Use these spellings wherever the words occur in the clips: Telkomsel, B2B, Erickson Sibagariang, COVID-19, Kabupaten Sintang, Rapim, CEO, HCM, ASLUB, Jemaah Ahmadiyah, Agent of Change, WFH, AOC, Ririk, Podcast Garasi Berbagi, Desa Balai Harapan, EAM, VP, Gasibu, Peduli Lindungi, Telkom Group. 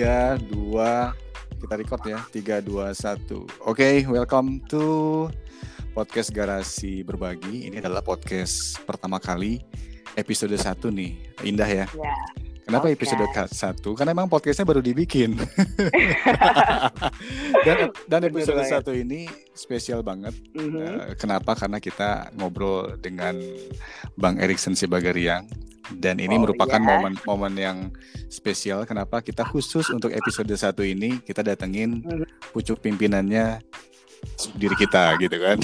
Kita record ya, 3, 2, 1. Oke, welcome to Podcast Garasi Berbagi. Ini adalah podcast pertama kali, episode 1 nih. Indah ya? Ya. Kenapa episode 1? Karena emang podcastnya baru dibikin. dan episode 1 ini spesial banget. Mm-hmm. Kenapa? Karena kita ngobrol dengan Bang Erickson Sibagariang. Dan ini merupakan momen yang spesial. Kenapa kita khusus untuk episode 1 ini kita datengin pucuk pimpinannya diri kita gitu kan?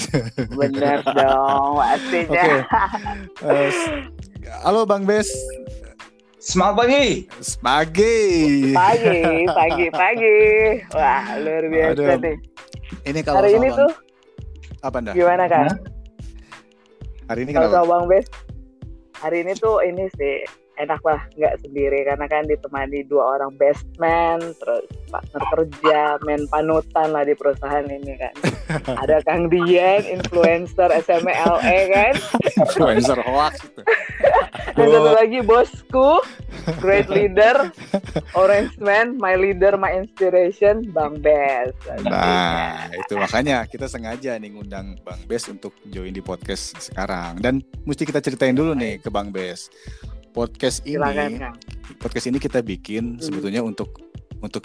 Bener dong, pastinya. Okay. Halo Bang Bes. Selamat pagi. Wah, luar biasa nih. Ini kalau hari ini tuh apa dah? Gimana kan? Hari ini kalau Bang Bes, hari ini tuh ini sih enak lah, nggak sendiri karena kan ditemani 2 orang best man, terus partner kerja, men panutan lah di perusahaan ini kan. Ada Kang Dian, influencer SMLE kan, influencer hoax gitu. Dan satu lagi bosku, great leader, orange man, my leader, my inspiration, Bang Bes. Nah, itu makanya kita sengaja nih ngundang Bang Bes untuk join di podcast sekarang. Dan mesti kita ceritain dulu nih ke Bang Bes. Podcast ini kita bikin sebetulnya untuk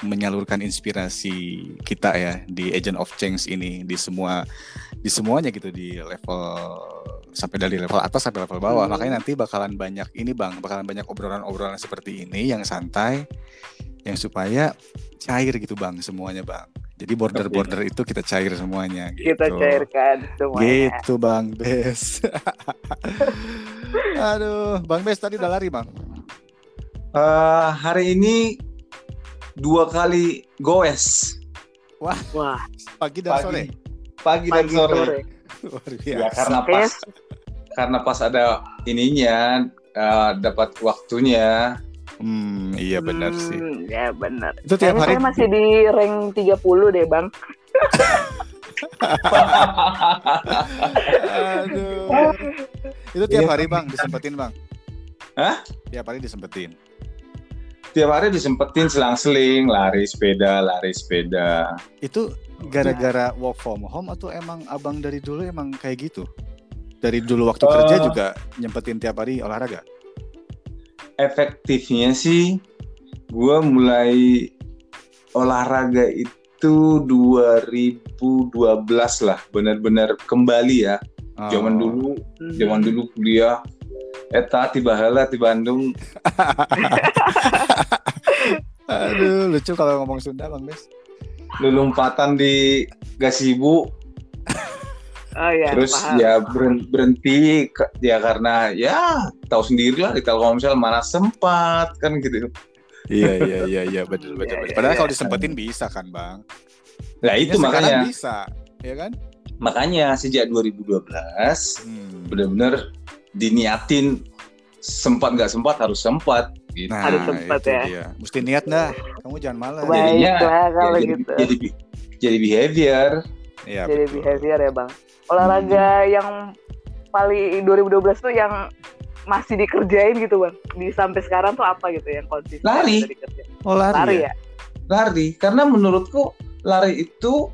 menyalurkan inspirasi kita ya di Agent of Change ini, di semuanya gitu, di level sampai dari level atas sampai level bawah. Makanya nanti bakalan banyak obrolan-obrolan seperti ini yang santai, yang supaya cair gitu Bang, semuanya Bang. Jadi border-border itu kita cair semuanya gitu. Kita cairkan semuanya. Gitu Bang Bes. Aduh, Bang Bes tadi udah lari Bang. Hari ini 2 kali goes. Wah. Pagi dan sore. Pagi dan sore. Luar biasa. Ya, karena pas ada ininya, dapat waktunya. Iya benar sih. Ya benar. Itu tiap hari. Saya masih di rank 30 deh Bang. Aduh. Itu tiap hari Bang, disempetin Bang? Hah? Tiap hari disempetin selang-seling, lari sepeda. Itu gara-gara work from home atau emang Abang dari dulu emang kayak gitu? Dari dulu waktu kerja juga nyempetin tiap hari olahraga? Efektifnya sih gue mulai olahraga itu 2012 lah, benar-benar kembali ya. Zaman dulu kuliah eta tibahala di Bandung. Aduh, lucu kalau ngomong Sunda Bang Bes. Lompatan di gasibu. Terus paham. Ya berhenti ya karena ya tahu sendirilah di Telkomsel mana sempat kan gitu. Iya betul. Padahal kalau disempetin bisa kan Bang. Nah itu ya, makanya bisa, ya kan? Makanya sejak 2012 benar-benar diniatin sempat nggak sempat harus sempat. Gitu. Nah, harus sempat ya. Dia. Mesti niat dah. Kamu jangan malas. Baiklah kalau ya, gitu. Jadi behavior. Ya, jadi betul. Behavior ya Bang. Olahraga yang paling 2012 tuh yang masih dikerjain gitu Bang. Di sampai sekarang tuh apa gitu yang konsisten? Lari. Lari, karena menurutku lari itu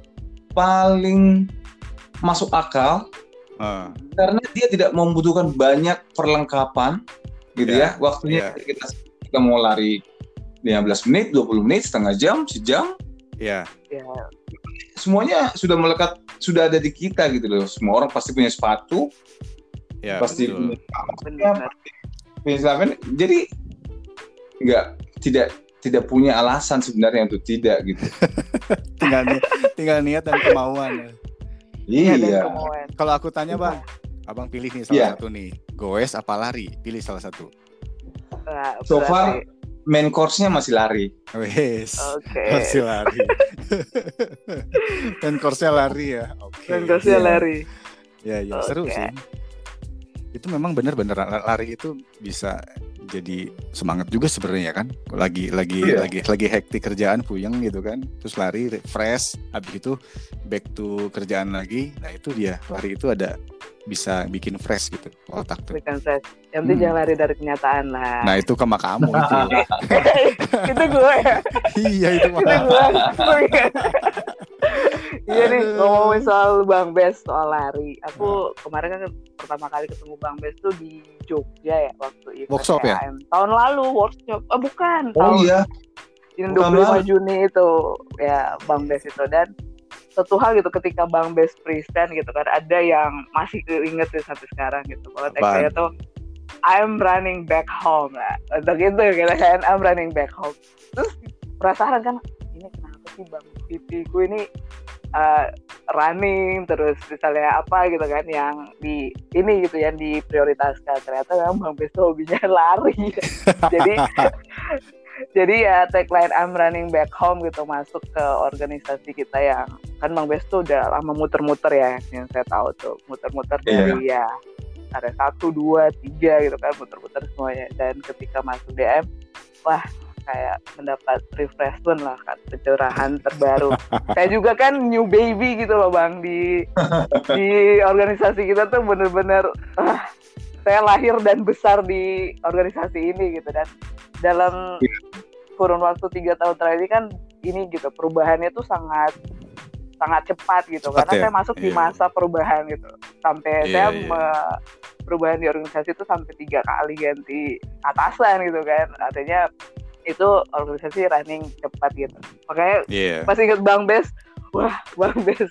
paling masuk akal karena dia tidak membutuhkan banyak perlengkapan gitu ya. Waktunya kita mau lari 15 menit, 20 menit, setengah jam, sejam. Semuanya sudah melekat, sudah ada di kita gitu loh. Semua orang pasti punya sepatu, pasti punya kaos. Jadi tidak punya alasan sebenarnya untuk tidak gitu. tinggal niat dan kemauan. Iya. Kalau aku tanya Bang, Abang pilih nih salah satu nih, goes apa lari? Pilih salah satu. So far main course-nya masih lari. Wes. Okay. Masih lari. Dan course-nya lari ya. Okay. Dan course-nya lari. Ya, seru sih. Itu memang benar-benar lari itu bisa jadi semangat juga sebenarnya kan. Lagi hektik kerjaan puyeng gitu kan. Terus lari refresh, habis itu back to kerjaan lagi. Nah, itu dia. Lari itu ada bisa bikin fresh gitu otak tuh. Bikin fresh. Yang penting jangan lari dari kenyataan lah. Nah itu sama kamu itu. Itu gue. Iya itu mah. Iya nih ngomongin soal Bang Bes soal lari. Aku kemarin kan pertama kali ketemu Bang Bes tuh di Jogja ya waktu workshop ya. Tahun lalu workshop. Oh bukan. Oh iya. Di 25 Juni itu ya Bang Bes itu dan satu hal gitu ketika Bang Bes present gitu kan ada yang masih inget tuh sampai sekarang gitu kalau teksnya tuh I'm running back home lah untuk itu gitu kan I'm running back home terus penasaran kan ini kenapa sih Bang VP ku ini running terus misalnya apa gitu kan yang di ini gitu yang diprioritaskan ternyata memang Bang Bes tuh hobinya lari jadi jadi ya tagline I'm running back home gitu masuk ke organisasi kita yang kan Bang Bes tuh udah lama muter-muter ya yang saya tahu tuh muter-muter dari ya ada 1, 2, 3 gitu kan muter-muter semuanya dan ketika masuk DM wah kayak mendapat refreshment lah kan pencerahan terbaru. Saya juga kan new baby gitu loh Bang di organisasi kita tuh bener-bener saya lahir dan besar di organisasi ini gitu dan dalam kurun waktu 3 tahun terakhir ini kan ini gitu perubahannya tuh sangat cepat gitu cepat karena ya? Saya masuk di masa perubahan gitu sampai perubahan di organisasi itu sampai 3 kali ganti atasan gitu kan artinya itu organisasi running cepat gitu makanya pas inget Bang Bes wah Bang Bes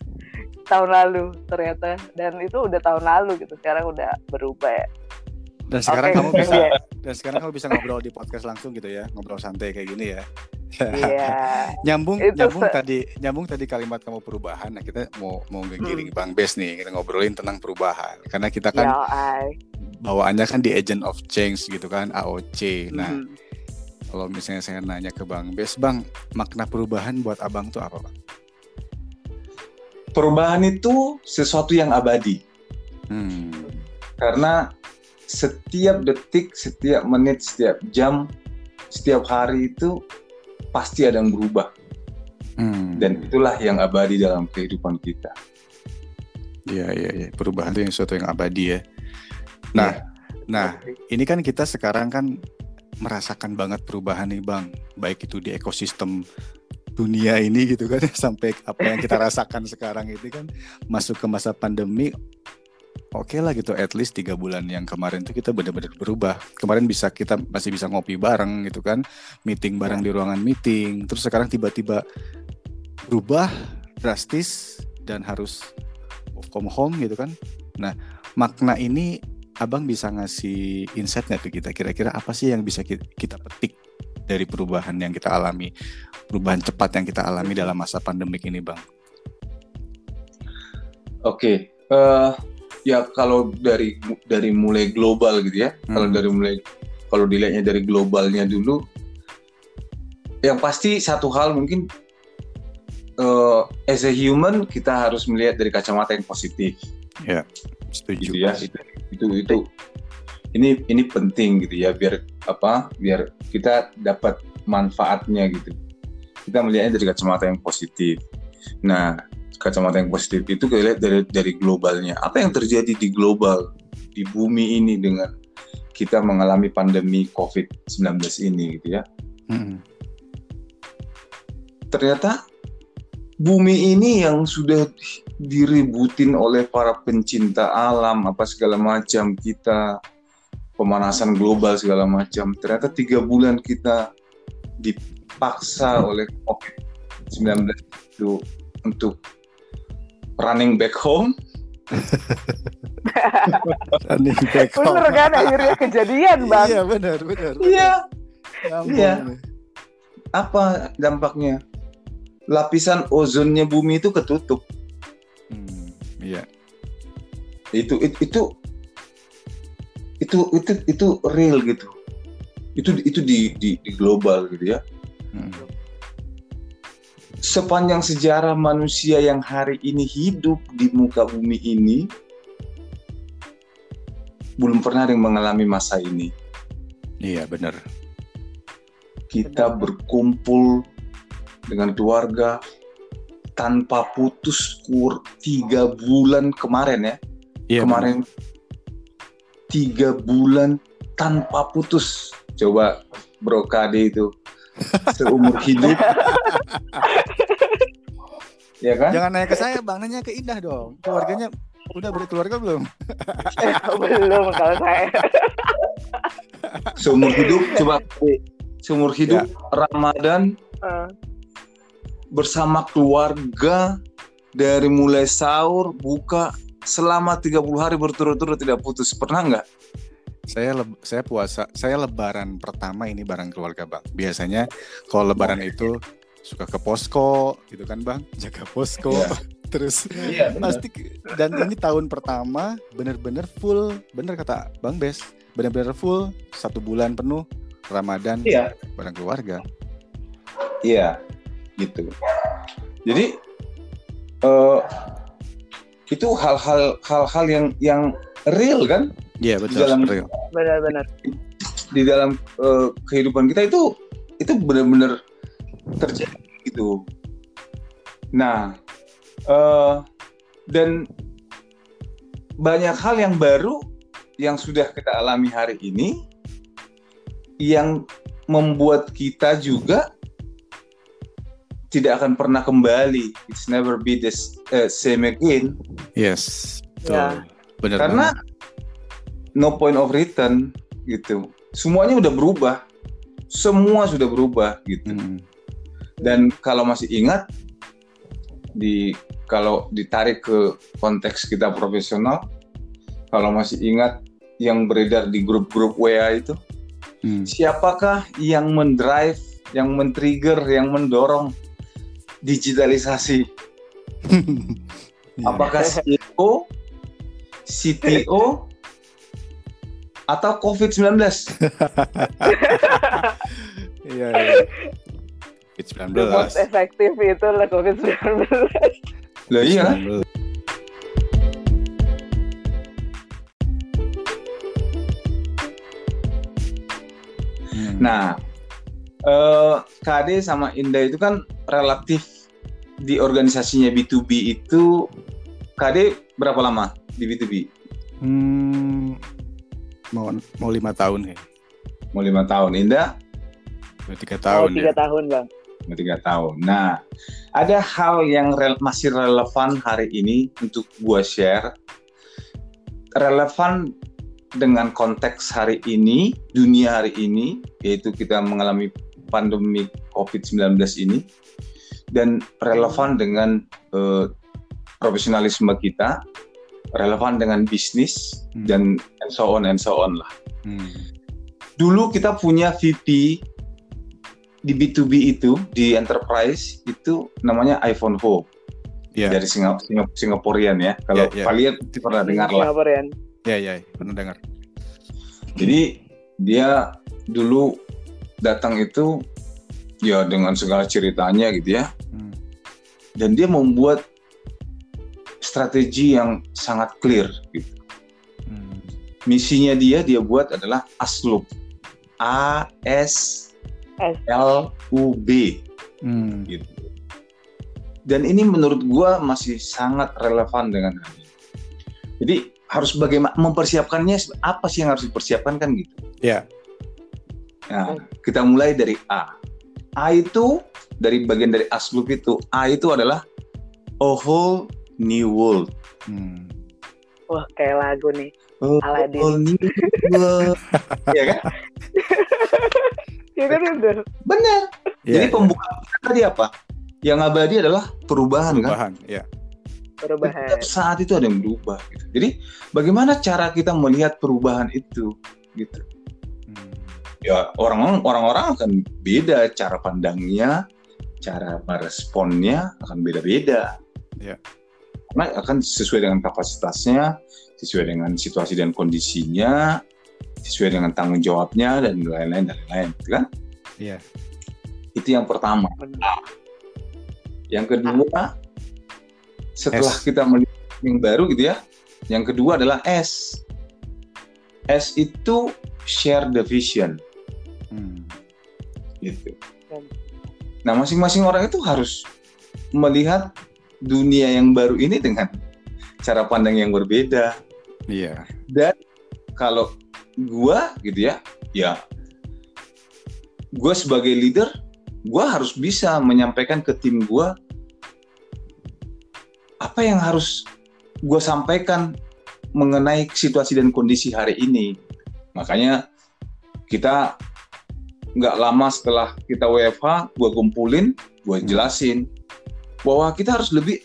tahun lalu ternyata dan itu udah tahun lalu gitu sekarang udah berubah ya dan sekarang kamu bisa dan sekarang kamu bisa ngobrol di podcast langsung gitu ya ngobrol santai kayak gini ya nyambung tadi kalimat kamu perubahan nah kita mau ngegiring Bang Bes nih kita ngobrolin tentang perubahan karena kita kan bawaannya kan di Agent of Change gitu kan AOC nah kalau misalnya saya nanya ke Bang Bes Bang makna perubahan buat abang tuh apa Bang? Perubahan itu sesuatu yang abadi. Karena setiap detik, setiap menit, setiap jam, setiap hari itu pasti ada yang berubah. Dan itulah yang abadi dalam kehidupan kita. Iya. Perubahan itu yang sesuatu yang abadi ya. Nah, ini kan kita sekarang kan merasakan banget perubahan nih Bang. Baik itu di ekosistem dunia ini gitu kan sampai apa yang kita rasakan sekarang itu kan masuk ke masa pandemi oke lah gitu at least 3 bulan yang kemarin tuh kita benar-benar berubah kemarin bisa kita masih bisa ngopi bareng gitu kan meeting bareng di ruangan meeting terus sekarang tiba-tiba berubah drastis dan harus work from home gitu kan nah makna ini abang bisa ngasih insight gak ke kita kira-kira apa sih yang bisa kita petik dari perubahan yang kita alami, perubahan cepat yang kita alami dalam masa pandemik ini, Bang. Oke, ya kalau dari mulai global gitu ya, kalau dilihatnya dari globalnya dulu, yang pasti satu hal mungkin as a human kita harus melihat dari kacamata yang positif. Ya, setuju. Gitu ya, itu. Ini penting gitu ya biar kita dapat manfaatnya gitu. Kita melihatnya dari kacamata yang positif. Nah, kacamata yang positif itu kita lihat dari globalnya. Apa yang terjadi di global, di bumi ini dengan kita mengalami pandemi COVID-19 ini gitu ya. Ternyata bumi ini yang sudah diributin oleh para pencinta alam apa segala macam kita pemanasan global segala macam. Ternyata 3 bulan kita dipaksa oleh COVID-19 itu untuk running back home. Running back home. Bener kan akhirnya kejadian, Bang? Iya, benar. Iya. Iya. Apa dampaknya? Lapisan ozonnya bumi itu ketutup. Iya. Itu real gitu. Itu di global gitu ya. Sepanjang sejarah manusia yang hari ini hidup di muka bumi ini belum pernah ada yang mengalami masa ini. Iya, benar. Kita berkumpul dengan keluarga tanpa putus 3 bulan kemarin ya. Kemarin 3 bulan tanpa putus. Coba brokade itu seumur hidup. Ya kan? Jangan nanya ke saya, Bang, nanya ke Indah dong. Keluarganya udah berkeluarga belum? Belum kalau saya. Seumur hidup, coba seumur hidup ya. Ramadan bersama keluarga dari mulai sahur, buka selama 30 hari berturut-turut tidak putus. Pernah nggak? Saya lebaran pertama ini bareng keluarga, Bang. Biasanya kalau lebaran itu suka ke posko gitu kan, Bang, jaga posko terus pasti dan ini tahun pertama bener-bener full, bener kata Bang Bes, bener-bener full 1 bulan penuh Ramadan bareng keluarga. Iya, gitu. Jadi itu hal-hal yang real kan? Iya, betul. Benar-benar. Di dalam kehidupan kita itu benar-benar terjadi gitu. Nah, dan banyak hal yang baru yang sudah kita alami hari ini yang membuat kita juga tidak akan pernah kembali. It's never be the same again. Yes. Ya. Benar. Karena no point of return gitu. Semuanya udah berubah. Semua sudah berubah gitu. Dan kalau masih ingat, kalau ditarik ke konteks kita profesional, kalau masih ingat yang beredar di grup-grup WA itu, siapakah yang mendrive, yang men-trigger, yang mendorong digitalisasi? Apakah CEO, CTO, atau COVID-19? Iya, iya. COVID-19. The most efektif itu lah COVID-19. Lah iya. Nah, KD sama Indah itu kan relatif di organisasinya B2B itu. KD berapa lama di B2B? Mau 5 tahun ya. Mau 5 tahun. Indah? Mau 3 tahun. Mau 3 tahun, Bang. Mau 3 tahun. Nah, ada hal yang masih relevan hari ini untuk gua share. Relevan dengan konteks hari ini, dunia hari ini, yaitu kita mengalami pandemi COVID-19 ini, dan relevan dengan profesionalisme kita, relevan dengan bisnis, dan and so on lah. Dulu kita punya VP di B2B itu, di enterprise itu namanya iPhone Ho, dari Singaporean ya. Kalau kalian pernah dengar lah. Ya, pernah dengar. Jadi dia dulu datang itu ya dengan segala ceritanya gitu ya. Dan dia membuat strategi yang sangat clear gitu. Misinya dia buat adalah ASLUB. ASLUB. Gitu. Dan ini menurut gua masih sangat relevan dengan hari ini. Jadi harus bagaimana mempersiapkannya, apa sih yang harus dipersiapkan kan gitu. Iya. Nah, kita mulai dari A. A itu dari bagian dari ASLUB itu, A itu adalah a whole new world. Wah, kayak lagu nih. Aladin. Whole new world. Iya kan? Iya kan, benar. Benar. Yeah. Jadi pembukaan tadi apa? Yang abadi adalah perubahan kan? Iya. Perubahan. Saat itu ada yang berubah gitu. Jadi bagaimana cara kita melihat perubahan itu gitu. Ya orang-orang akan beda cara pandangnya, cara meresponnya akan beda-beda. Ya. Karena akan sesuai dengan kapasitasnya, sesuai dengan situasi dan kondisinya, sesuai dengan tanggung jawabnya dan lain-lain gitu kan? Iya. Itu yang pertama. Yang kedua, setelah kita melihat yang baru gitu ya, yang kedua adalah S. S itu share the vision. Gitu. Nah, masing-masing orang itu harus melihat dunia yang baru ini dengan cara pandang yang berbeda, Iya. Dan kalau gue gitu ya gue sebagai leader, gue harus bisa menyampaikan ke tim gue apa yang harus gue sampaikan mengenai situasi dan kondisi hari ini. Makanya kita nggak lama setelah kita WFH, gue kumpulin, gue jelasin bahwa kita harus lebih,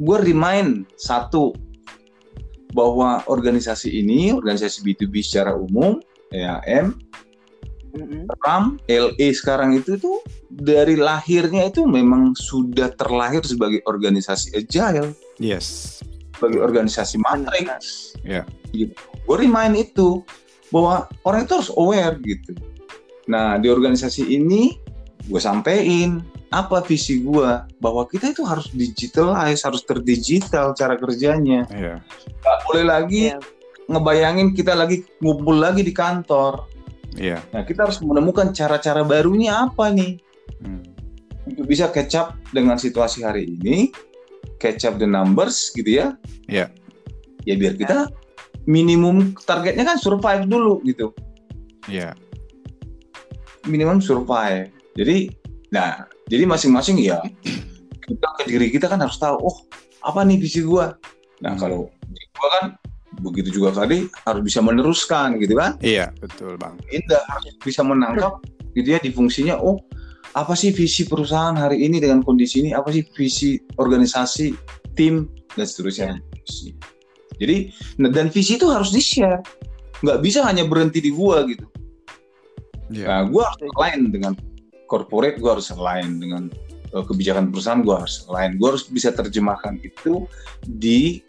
gue remind satu, bahwa organisasi ini, organisasi B2B secara umum, EAM, RAM, LE sekarang itu dari lahirnya itu memang sudah terlahir sebagai organisasi agile. Yes. Sebagai organisasi matrix. Yeah. Gitu. Gue remind itu, bahwa orang itu harus aware gitu. Nah, di organisasi ini, gue sampein apa visi gue, bahwa kita itu harus digitalize, harus terdigital cara kerjanya. Yeah. Gak boleh lagi ngebayangin kita lagi ngumpul lagi di kantor. Yeah. Nah, kita harus menemukan cara-cara barunya apa nih untuk bisa catch up dengan situasi hari ini, catch up the numbers gitu ya. Iya. Yeah. Ya biar kita minimum targetnya kan survive dulu gitu. Iya. Yeah. Minimum survive. Jadi, nah, jadi masing-masing ya kita ke diri kita kan harus tahu, oh apa nih visi gua. Nah kalau gua kan begitu juga tadi harus bisa meneruskan gitu kan? Iya betul bang. Indah harus bisa menangkap gitu ya di fungsinya. Oh apa sih visi perusahaan hari ini dengan kondisi ini? Apa sih visi organisasi, tim dan seterusnya? Ya. Jadi dan visi itu harus di-share. Nggak bisa hanya berhenti di gua gitu. Ya. Nah gua harus align dengan corporate, gua harus align dengan kebijakan perusahaan, gua harus align. Gua harus bisa terjemahkan itu di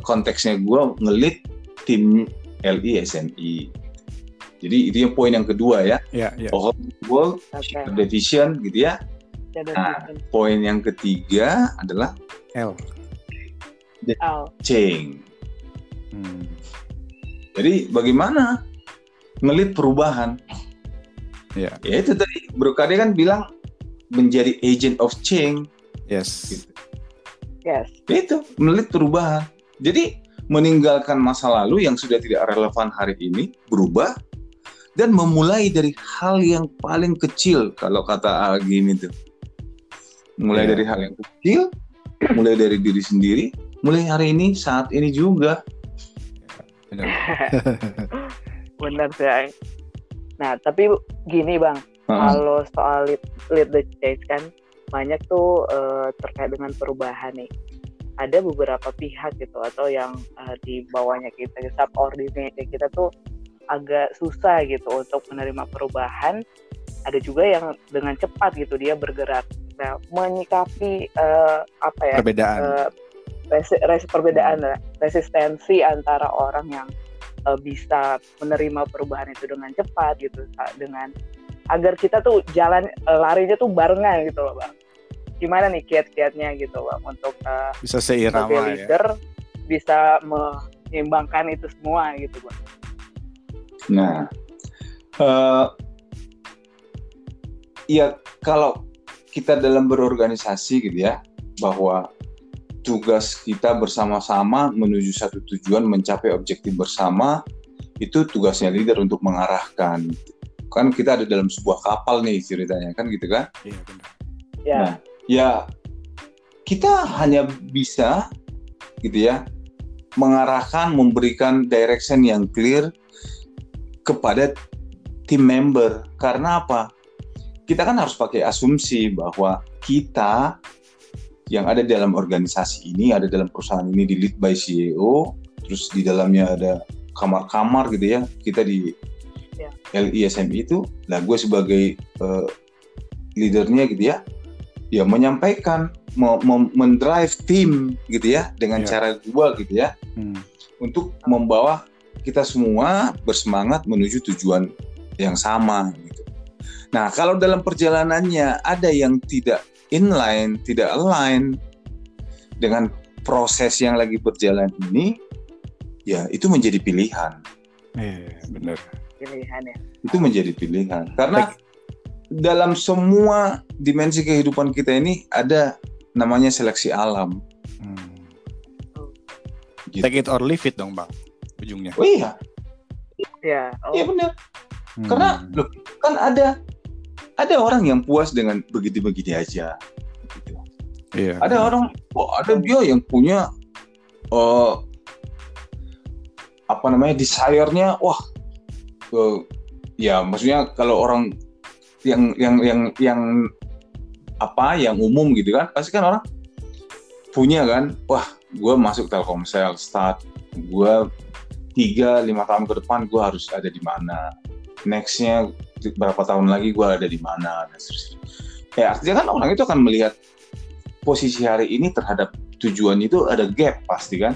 konteksnya gue nge-lead tim LI SNI. Jadi itu yang poin yang kedua ya. Overall division gitu ya. Nah, poin yang ketiga adalah Change. Jadi bagaimana nge-lead perubahan? Yeah. Ya itu tadi Bro Kade kan bilang menjadi agent of change. Yes. Gitu. Yes. Itu melihat perubahan. Jadi meninggalkan masa lalu yang sudah tidak relevan hari ini, berubah dan memulai dari hal yang paling kecil. Kalau kata Algin itu, mulai dari hal yang kecil, mulai dari diri sendiri, mulai hari ini, saat ini juga. Benar. Benar sih. Nah tapi gini bang, kalau soal lead the change kan banyak tuh terkait dengan perubahan nih. Ada beberapa pihak gitu atau yang di bawahnya kita, subordinate kita tuh agak susah gitu untuk menerima perubahan. Ada juga yang dengan cepat gitu dia bergerak. Nah, menyikapi perbedaan. Perbedaan resistensi antara orang yang bisa menerima perubahan itu dengan cepat gitu, dengan agar kita tuh jalan larinya tuh barengan gitu loh bang. Gimana nih kiat-kiatnya gitu bang untuk bisa seirama sebagai leader bisa menyeimbangkan itu semua gitu bang. Nah, ya kalau kita dalam berorganisasi gitu ya, bahwa tugas kita bersama-sama menuju satu tujuan mencapai objektif bersama, itu tugasnya leader untuk mengarahkan. Kan kita ada dalam sebuah kapal nih ceritanya kan gitu kan? Iya benar. Ya. Nah, ya kita hanya bisa gitu ya mengarahkan, memberikan direction yang clear kepada team member. Karena apa? Kita kan harus pakai asumsi bahwa kita yang ada dalam organisasi ini, ada dalam perusahaan ini di lead by CEO, terus di dalamnya ada kamar-kamar gitu ya. Kita di LISMI itu, nah gue sebagai leadernya gitu ya, ya menyampaikan, mendrive tim gitu ya dengan cara gue gitu ya, untuk membawa kita semua bersemangat menuju tujuan yang sama gitu. Nah kalau dalam perjalanannya ada yang tidak inline, tidak align dengan proses yang lagi berjalan ini, ya itu menjadi pilihan. Benar. Pilihan ya. Itu menjadi pilihan. Karena dalam semua dimensi kehidupan kita ini ada namanya seleksi alam. Gitu. Take it or leave it dong bang. ujungnya. Oh iya. Iya. Oh. Iya benar. Karena loh, kan ada orang yang puas dengan begini-begini aja. Gitu. Iya. Ada orang, oh, ada dia yang punya desire-nya, wah. Ya maksudnya kalau orang yang umum gitu kan, pasti kan orang punya kan, wah gue masuk Telkomsel, start gue 3-5 tahun ke depan gue harus ada di mana, nextnya berapa tahun lagi gue ada di mana, dan seterusnya. Ya artinya kan orang itu akan melihat posisi hari ini terhadap tujuan itu ada gap pasti kan.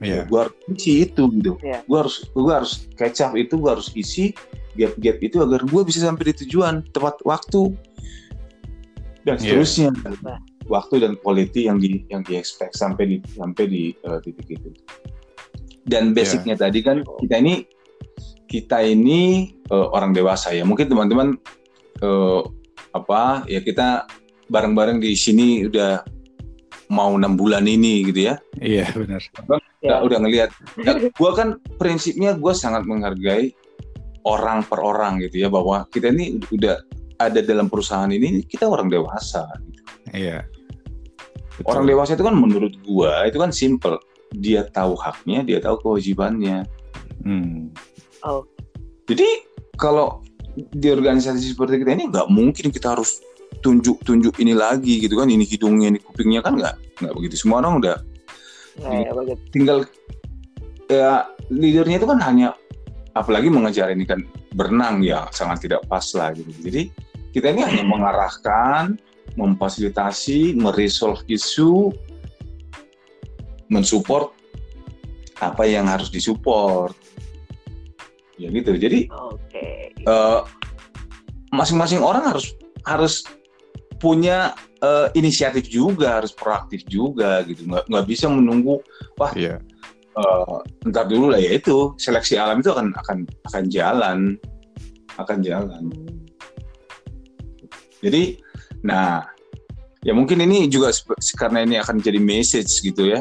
Yeah. Gue harus isi itu gitu, yeah. gue harus catch up itu, gue harus isi gap-gap itu agar gue bisa sampai di tujuan tepat waktu dan seterusnya. Yeah. Waktu dan quality yang di expect sampai di titik itu. Dan basicnya tadi kan kita ini orang dewasa ya. Mungkin teman-teman kita bareng-bareng di sini udah mau 6 bulan ini gitu ya. Iya, benar. Udah ngelihat. Gue kan prinsipnya gue sangat menghargai orang per orang gitu ya, bahwa kita ini udah ada dalam perusahaan ini, kita orang dewasa gitu. Iya. Betul. Orang dewasa itu kan menurut gua itu kan simple, dia tahu haknya, dia tahu kewajibannya. Oh. Jadi kalau di organisasi seperti kita ini nggak mungkin kita harus tunjuk ini lagi gitu kan, ini hidungnya, ini kupingnya kan nggak begitu. Semua orang udah tinggal ya, leadernya itu kan hanya, apalagi mengejar ini kan berenang ya, sangat tidak pas lah gitu. Jadi kita ini hanya mengarahkan, memfasilitasi, meresolve isu, mensupport apa yang harus disupport, ya gitu. Jadi masing-masing orang harus punya inisiatif juga, harus proaktif juga gitu. Nggak bisa menunggu ntar dulu lah ya, itu seleksi alam itu akan jalan. Jadi nah, ya mungkin ini juga karena ini akan jadi message gitu ya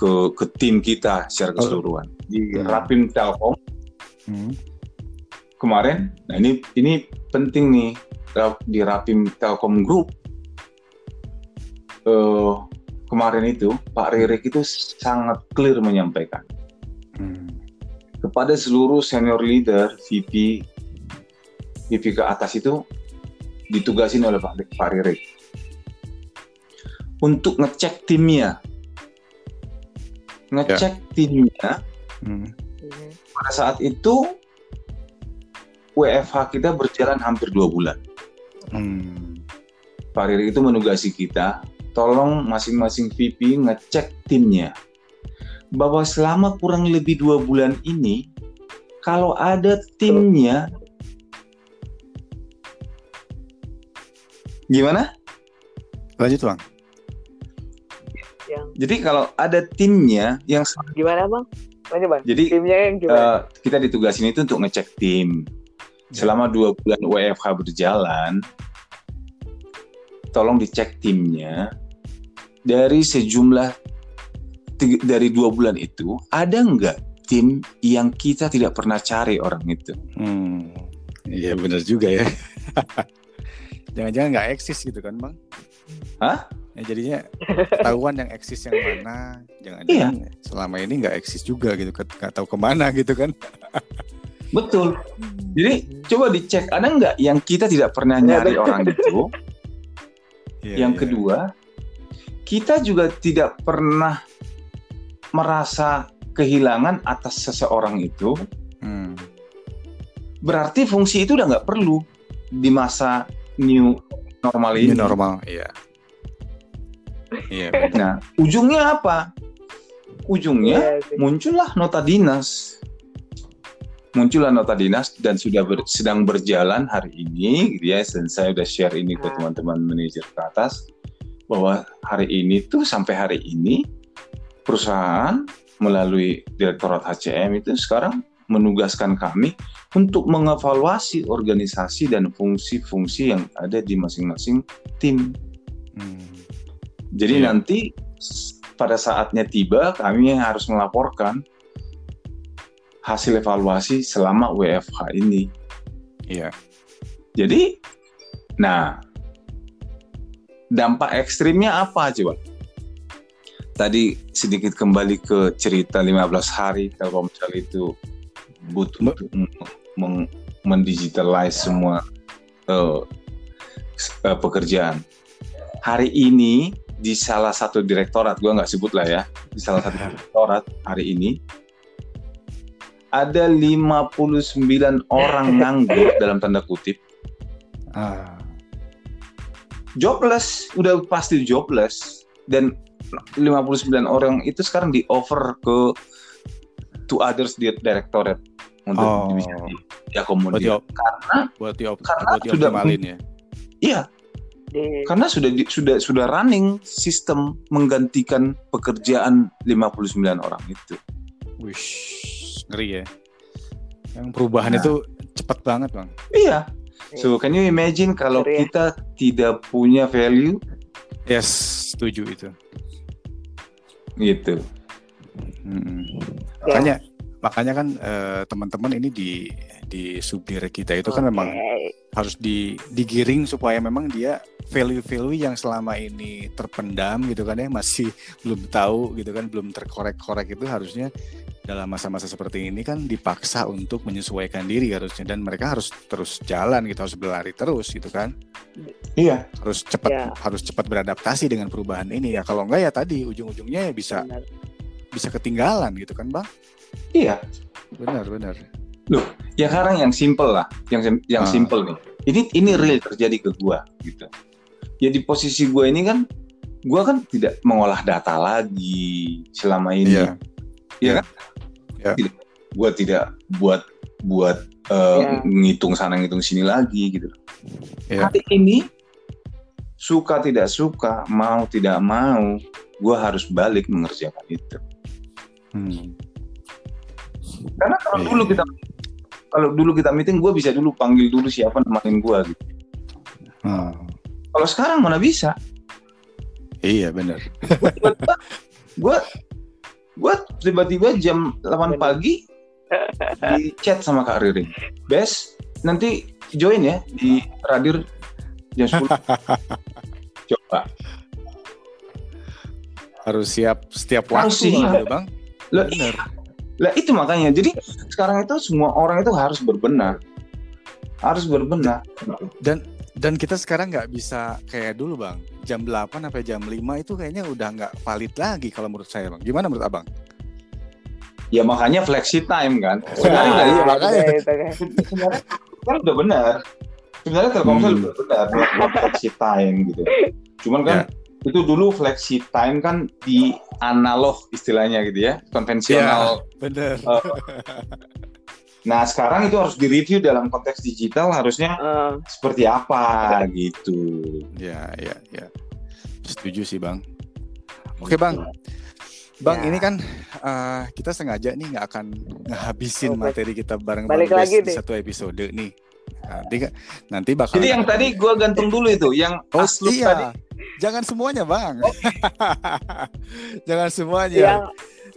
ke tim kita secara keseluruhan. Di Rapim Telkom kemarin, nah ini penting nih, di Rapim Telkom Group kemarin itu Pak Ririk itu sangat clear menyampaikan kepada seluruh senior leader, VP ke atas itu ditugasin oleh Pak Ririk untuk ngecek timnya pada saat itu WFH kita berjalan hampir 2 bulan. Pak Ririk itu menugasi kita, tolong masing-masing VP ngecek timnya, bahwa selama kurang lebih 2 bulan ini kalau ada timnya gimana? Lanjut, Bang. Jadi kalau ada timnya yang gimana, Bang? Lanjut, Bang. Jadi timnya yang gimana? Kita ditugasin itu untuk ngecek tim. Selama 2 bulan WFH berjalan, tolong dicek timnya. Dari 2 bulan itu, ada nggak tim yang kita tidak pernah cari orang itu? Iya, benar juga ya. Jangan-jangan nggak eksis gitu kan, Bang? Hah? Ya, jadinya ketahuan yang eksis yang mana, jangan-jangan selama ini nggak eksis juga gitu, nggak tahu kemana gitu kan? Betul. Jadi coba dicek, ada nggak yang kita tidak pernah nyari orang itu? Yang kedua, kita juga tidak pernah merasa kehilangan atas seseorang itu. Berarti fungsi itu udah nggak perlu di masa new normal, iya. Nah, ujungnya apa? Ujungnya muncullah nota dinas dan sedang berjalan hari ini, gitu ya. Dan saya udah share ini ke teman-teman manajer ke atas, bahwa hari ini tuh sampai hari ini perusahaan melalui Direktorat HCM itu sekarang menugaskan kami untuk mengevaluasi organisasi dan fungsi-fungsi yang ada di masing-masing tim. Jadi nanti pada saatnya tiba, kami harus melaporkan hasil evaluasi selama WFH ini. Iya. Jadi, nah, dampak ekstrimnya apa coba? Tadi sedikit kembali ke cerita 15 hari Telkomsel itu butuh mendigitalize semua pekerjaan. Hari ini di salah satu direktorat, gue nggak sebut lah ya, di salah satu direktorat hari ini ada 59 orang nganggur dalam tanda kutip. Jobless, udah pasti jobless, dan 59 orang itu sekarang di offer ke to others di direktorat untuk diakomodir karena sudah malin ya. Iya. Karena sudah running sistem menggantikan pekerjaan 59 orang itu. Wih, ngeri ya. Yang perubahan itu cepat banget, Bang. Iya. So, can you imagine kalau kita tidak punya value? Yes, setuju itu. Gitu. Makanya kan teman-teman ini di subdirek kita itu kan memang harus digiring supaya memang dia value-value yang selama ini terpendam gitu kan ya, masih belum tahu gitu kan, belum terkorek-korek, itu harusnya dalam masa-masa seperti ini kan dipaksa untuk menyesuaikan diri harusnya, dan mereka harus terus jalan gitu, harus berlari terus gitu kan. Iya. Harus cepat beradaptasi dengan perubahan ini ya, kalau enggak ya tadi ujung-ujungnya ya bisa ketinggalan gitu kan, Bang. Iya. Benar. Loh, ya sekarang yang simple lah, yang simple nih. Ini real terjadi ke gua gitu. Ya di posisi gua ini kan, gua kan tidak mengolah data lagi selama ini. Iya kan? Yeah. Gua tidak buat ngitung sana ngitung sini lagi gitu. Yeah. Hari ini suka tidak suka, mau tidak mau, gua harus balik mengerjakan itu. Karena kalau dulu kita meeting, gue bisa dulu panggil dulu siapa nemanin gue gitu. Kalau sekarang mana bisa? Iya benar. Gue tiba-tiba jam 8 pagi di chat sama Kak Ririn, Bes nanti join ya di Radir jam 10. Coba. Harus siap setiap waktu ya, Bang. Benar. Lah itu makanya, jadi sekarang itu semua orang itu harus berbenah dan kita sekarang nggak bisa kayak dulu, Bang, jam 8 sampai jam 5 itu kayaknya udah nggak valid lagi kalau menurut saya, Bang. Gimana menurut Abang? Ya makanya flexi time kan sebenarnya sebenarnya kan udah benar, sebenarnya Telkomsel udah benar melakukan flexi time gitu, cuman kan itu dulu flexi time kan di analog istilahnya gitu ya, konvensional. Ya, bener. Nah sekarang itu harus direview dalam konteks digital, harusnya seperti apa gitu. Ya. Setuju sih, Bang. Oke, Bang. Ini kan kita sengaja nih nggak akan ngehabisin materi kita bareng-bareng di satu episode nih. Nanti bakal. Jadi yang tadi gue gantung dulu itu, yang ASLUB tadi. Jangan semuanya, Bang. Jangan semuanya. Yang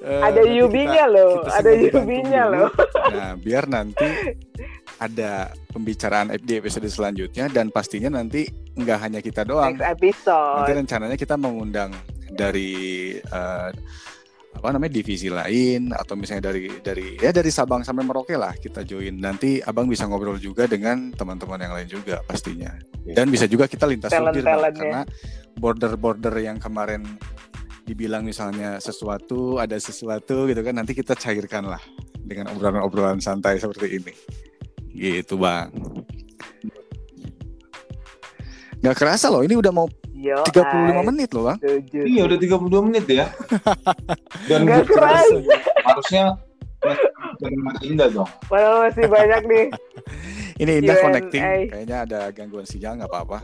ada UB-nya loh, ada UB-nya loh. Nah, biar nanti ada pembicaraan di episode selanjutnya, dan pastinya nanti nggak hanya kita doang. Next episode. Nanti rencananya kita mengundang dari divisi lain, atau misalnya dari Sabang sampai Merauke lah kita join. Nanti Abang bisa ngobrol juga dengan teman-teman yang lain juga pastinya. Dan bisa juga kita lintas subdir, karena border yang kemarin dibilang misalnya ada sesuatu gitu kan, nanti kita cairkan lah dengan obrolan-obrolan santai seperti ini gitu, Bang. Gak kerasa loh, ini udah mau 35 menit loh, Bang. Iya, udah 32 menit ya. Dan gak kerasa. Harusnya masih indah dong. Waduh, masih banyak nih. Ini indah connecting. Kayaknya ada gangguan sinyal, gak apa-apa.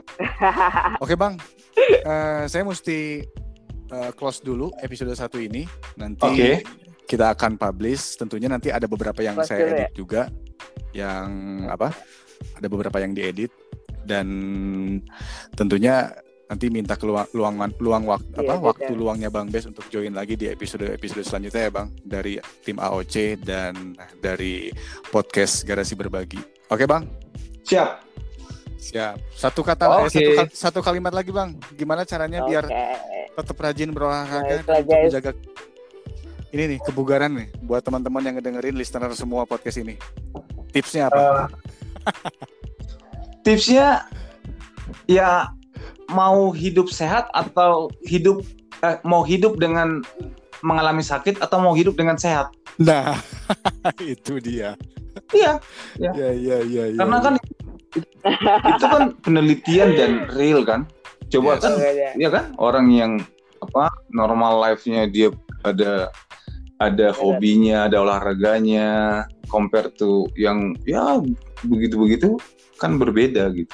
Oke, Bang. Saya mesti close dulu episode 1 ini. Nanti kita akan publish. Tentunya nanti ada beberapa yang saya edit juga. Yang ada beberapa yang diedit. Dan tentunya nanti minta luang waktu luangnya Bang Bes untuk join lagi di episode selanjutnya ya Bang, dari tim AOC dan dari podcast Garasi Berbagi. Oke Bang? Siap. Satu kalimat lagi Bang. Gimana caranya biar tetap rajin berolahraga dan menjaga ini nih kebugaran nih buat teman-teman yang ngedengerin, listener semua podcast ini. Tipsnya apa? Tipsnya ya mau hidup sehat atau mau hidup dengan mengalami sakit atau mau hidup dengan sehat. Nah, itu dia. Iya. Karena kan itu kan penelitian dan real kan. Coba kan, ya kan orang yang normal life-nya dia ada hobinya, ada olahraganya, compare to yang ya begitu-begitu kan berbeda gitu.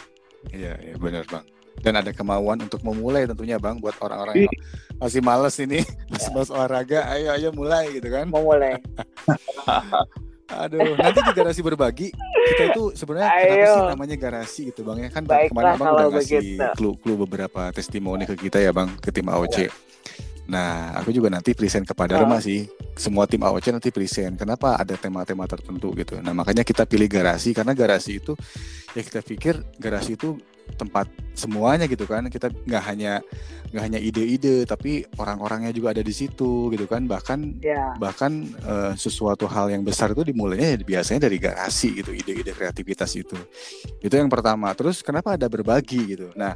Iya, benar Bang. Dan ada kemauan untuk memulai tentunya Bang, buat orang-orang yang masih malas ini, masih malas olahraga, ayo mulai gitu kan. Mau mulai. Aduh, nanti di Garasi Berbagi kita itu sebenarnya kenapa sih namanya garasi gitu Bang ya? Kan kemarin Bang udah ngasih clue beberapa testimoni ke kita ya Bang, ke tim AOC. Nah, aku juga nanti present kepada Dharma sih. Semua tim AOC nanti present. Kenapa ada tema-tema tertentu gitu. Nah, makanya kita pilih garasi, karena garasi itu ya kita pikir garasi itu tempat semuanya gitu kan. Kita nggak hanya ide-ide, tapi orang-orangnya juga ada di situ gitu kan. Bahkan sesuatu hal yang besar itu dimulainya biasanya dari garasi gitu, ide-ide kreativitas itu. Itu yang pertama. Terus kenapa ada berbagi gitu. Nah,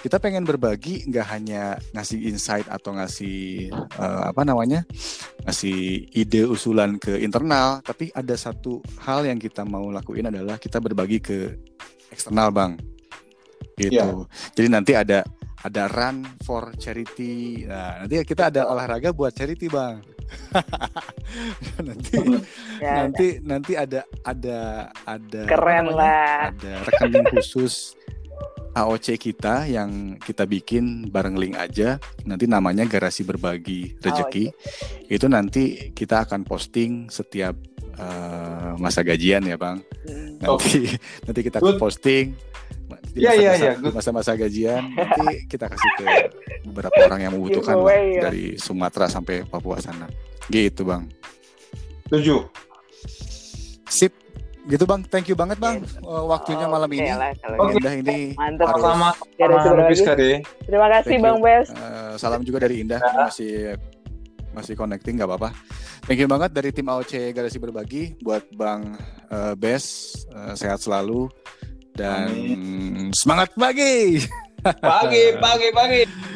kita pengen berbagi nggak hanya ngasih insight atau ngasih ngasih ide usulan ke internal, tapi ada satu hal yang kita mau lakuin adalah kita berbagi ke eksternal Bang. Gitu. Yeah. Jadi nanti ada run for charity. Nah, nanti kita ada olahraga buat charity, Bang. nanti ada keren lah. Ada rekening khusus AOC kita yang kita bikin bareng link aja, nanti namanya Garasi Berbagi Rezeki. AOC. Itu nanti kita akan posting setiap masa gajian ya Bang. Nanti kita akan posting masa-masa gajian, nanti kita kasih ke beberapa orang yang membutuhkan dari Sumatera sampai Papua sana. Gitu Bang. Setuju. Sip. Gitu Bang, thank you banget Bang waktunya malam ini. Indah ini mantap. Terima kasih Bang Bes. Salam juga dari Indah, masih connecting nggak apa-apa. Thank you banget dari tim AOC Garasi Berbagi buat Bang Bes, sehat selalu dan semangat pagi. Pagi.